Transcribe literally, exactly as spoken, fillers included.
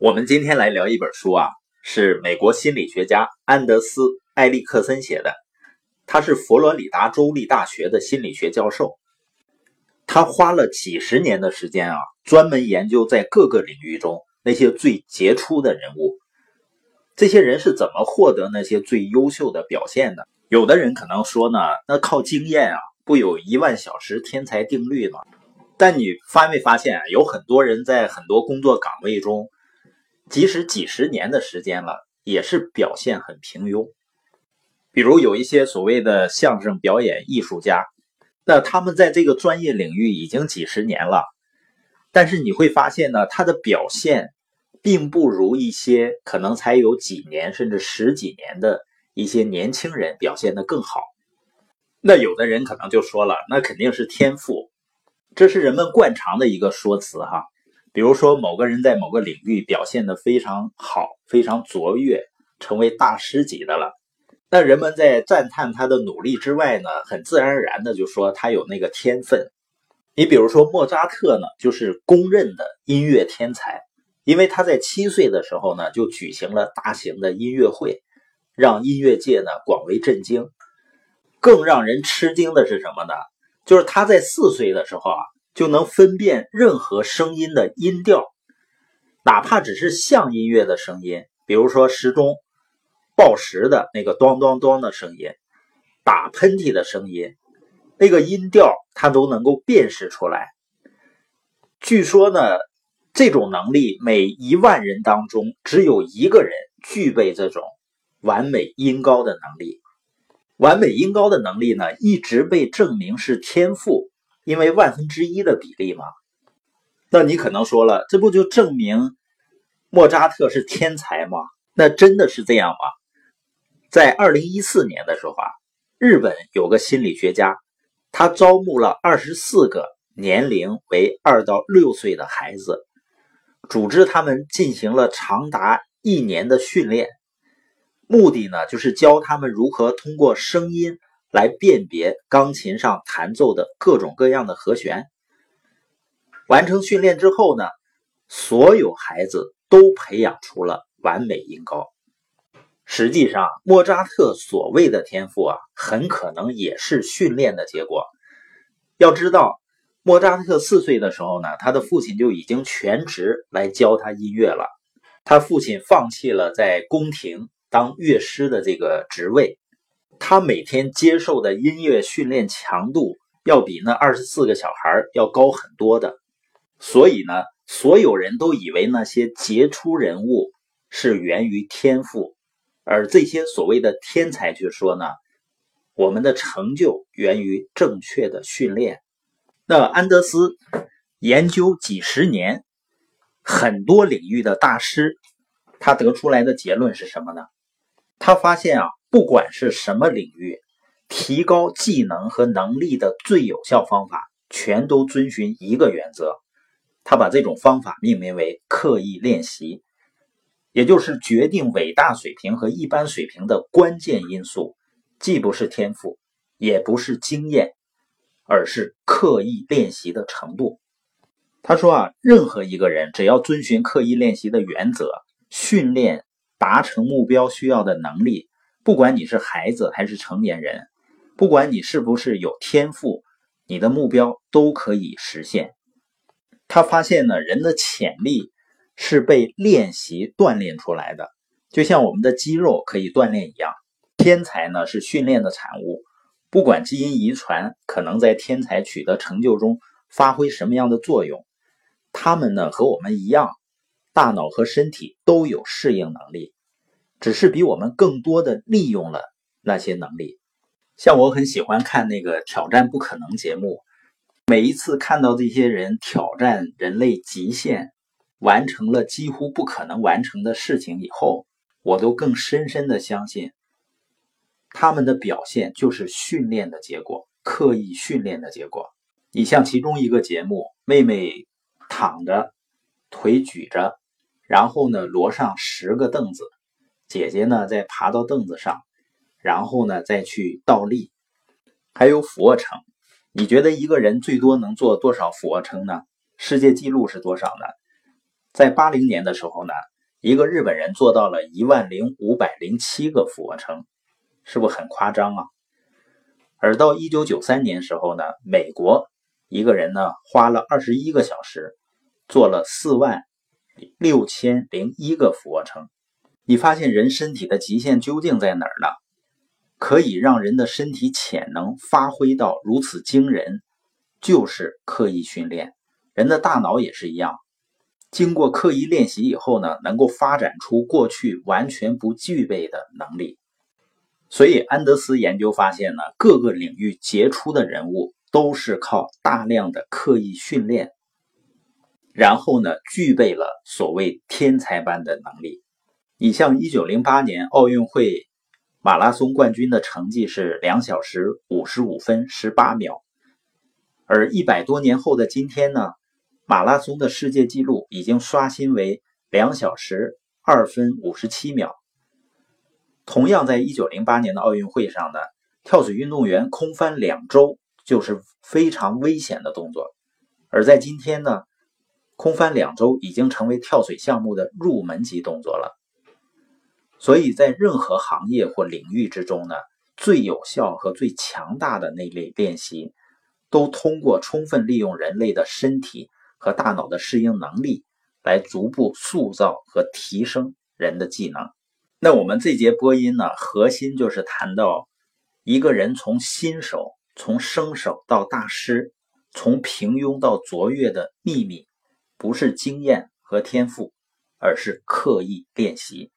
我们今天来聊一本书啊，是美国心理学家安德斯·艾利克森写的，他是佛罗里达州立大学的心理学教授，他花了几十年的时间啊，专门研究在各个领域中那些最杰出的人物，这些人是怎么获得那些最优秀的表现的？有的人可能说呢，那靠经验啊，不有一万小时天才定律吗？但你发没发现啊，有很多人在很多工作岗位中即使几十年的时间了，也是表现很平庸。比如有一些所谓的相声表演艺术家，那他们在这个专业领域已经几十年了，但是你会发现呢，他的表现并不如一些可能才有几年甚至十几年的一些年轻人表现得更好。那有的人可能就说了，那肯定是天赋，这是人们惯常的一个说辞哈。比如说某个人在某个领域表现得非常好，非常卓越，成为大师级的了，那人们在赞叹他的努力之外呢，很自然而然的就说他有那个天分。你比如说莫扎特呢，就是公认的音乐天才，因为他在七岁的时候呢，就举行了大型的音乐会，让音乐界呢广为震惊。更让人吃惊的是什么呢？就是他在四岁的时候啊，就能分辨任何声音的音调，哪怕只是像音乐的声音，比如说时钟报时的那个咚咚咚的声音，打喷嚏的声音，那个音调他都能够辨识出来。据说呢，这种能力每一万人当中只有一个人具备这种完美音高的能力。完美音高的能力呢，一直被证明是天赋，因为万分之一的比例嘛。那你可能说了，这不就证明莫扎特是天才吗？那真的是这样吗？在二零一四年的时候啊，日本有个心理学家，他招募了二十四个年龄为二到六岁的孩子，组织他们进行了长达一年的训练，目的呢，就是教他们如何通过声音来辨别钢琴上弹奏的各种各样的和弦。完成训练之后呢，所有孩子都培养出了完美音高。实际上，莫扎特所谓的天赋啊，很可能也是训练的结果。要知道，莫扎特四岁的时候呢，他的父亲就已经全职来教他音乐了。他父亲放弃了在宫廷当乐师的这个职位，他每天接受的音乐训练强度要比那二十四个小孩要高很多的。所以呢，所有人都以为那些杰出人物是源于天赋，而这些所谓的天才却说呢，我们的成就源于正确的训练。那安德斯研究几十年很多领域的大师，他得出来的结论是什么呢？他发现啊，不管是什么领域，提高技能和能力的最有效方法全都遵循一个原则，他把这种方法命名为刻意练习，也就是决定伟大水平和一般水平的关键因素，既不是天赋，也不是经验，而是刻意练习的程度。他说啊，任何一个人只要遵循刻意练习的原则，训练达成目标需要的能力，不管你是孩子还是成年人，不管你是不是有天赋，你的目标都可以实现。他发现呢，人的潜力是被练习锻炼出来的，就像我们的肌肉可以锻炼一样。天才呢，是训练的产物，不管基因遗传可能在天才取得成就中发挥什么样的作用，他们呢和我们一样，大脑和身体都有适应能力，只是比我们更多的利用了那些能力。像我很喜欢看那个挑战不可能节目，每一次看到这些人挑战人类极限，完成了几乎不可能完成的事情以后，我都更深深的相信，他们的表现就是训练的结果，刻意训练的结果。你像其中一个节目，妹妹躺着腿举着，然后呢摞上十个凳子，姐姐呢再爬到凳子上，然后呢再去倒立。还有俯卧撑，你觉得一个人最多能做多少俯卧撑呢？世界纪录是多少呢？在八零年的时候呢，一个日本人做到了一万零五百零七个俯卧撑，是不是很夸张啊？而到一九九三年时候呢，美国一个人呢花了二十一个小时做了四万六千零一个俯卧撑。你发现人身体的极限究竟在哪儿呢？可以让人的身体潜能发挥到如此惊人，就是刻意训练。人的大脑也是一样，经过刻意练习以后呢，能够发展出过去完全不具备的能力。所以安德斯研究发现呢，各个领域杰出的人物都是靠大量的刻意训练，然后呢具备了所谓天才般的能力。你像一九零八年奥运会马拉松冠军的成绩是两小时五十五分十八秒，而一百多年后的今天呢，马拉松的世界纪录已经刷新为两小时二分五十七秒。同样在一九零八年的奥运会上呢，跳水运动员空翻两周就是非常危险的动作，而在今天呢，空翻两周已经成为跳水项目的入门级动作了。所以在任何行业或领域之中呢，最有效和最强大的那类练习，都通过充分利用人类的身体和大脑的适应能力，来逐步塑造和提升人的技能。那我们这节播音呢，核心就是谈到一个人从新手，从生手到大师，从平庸到卓越的秘密，不是经验和天赋，而是刻意练习。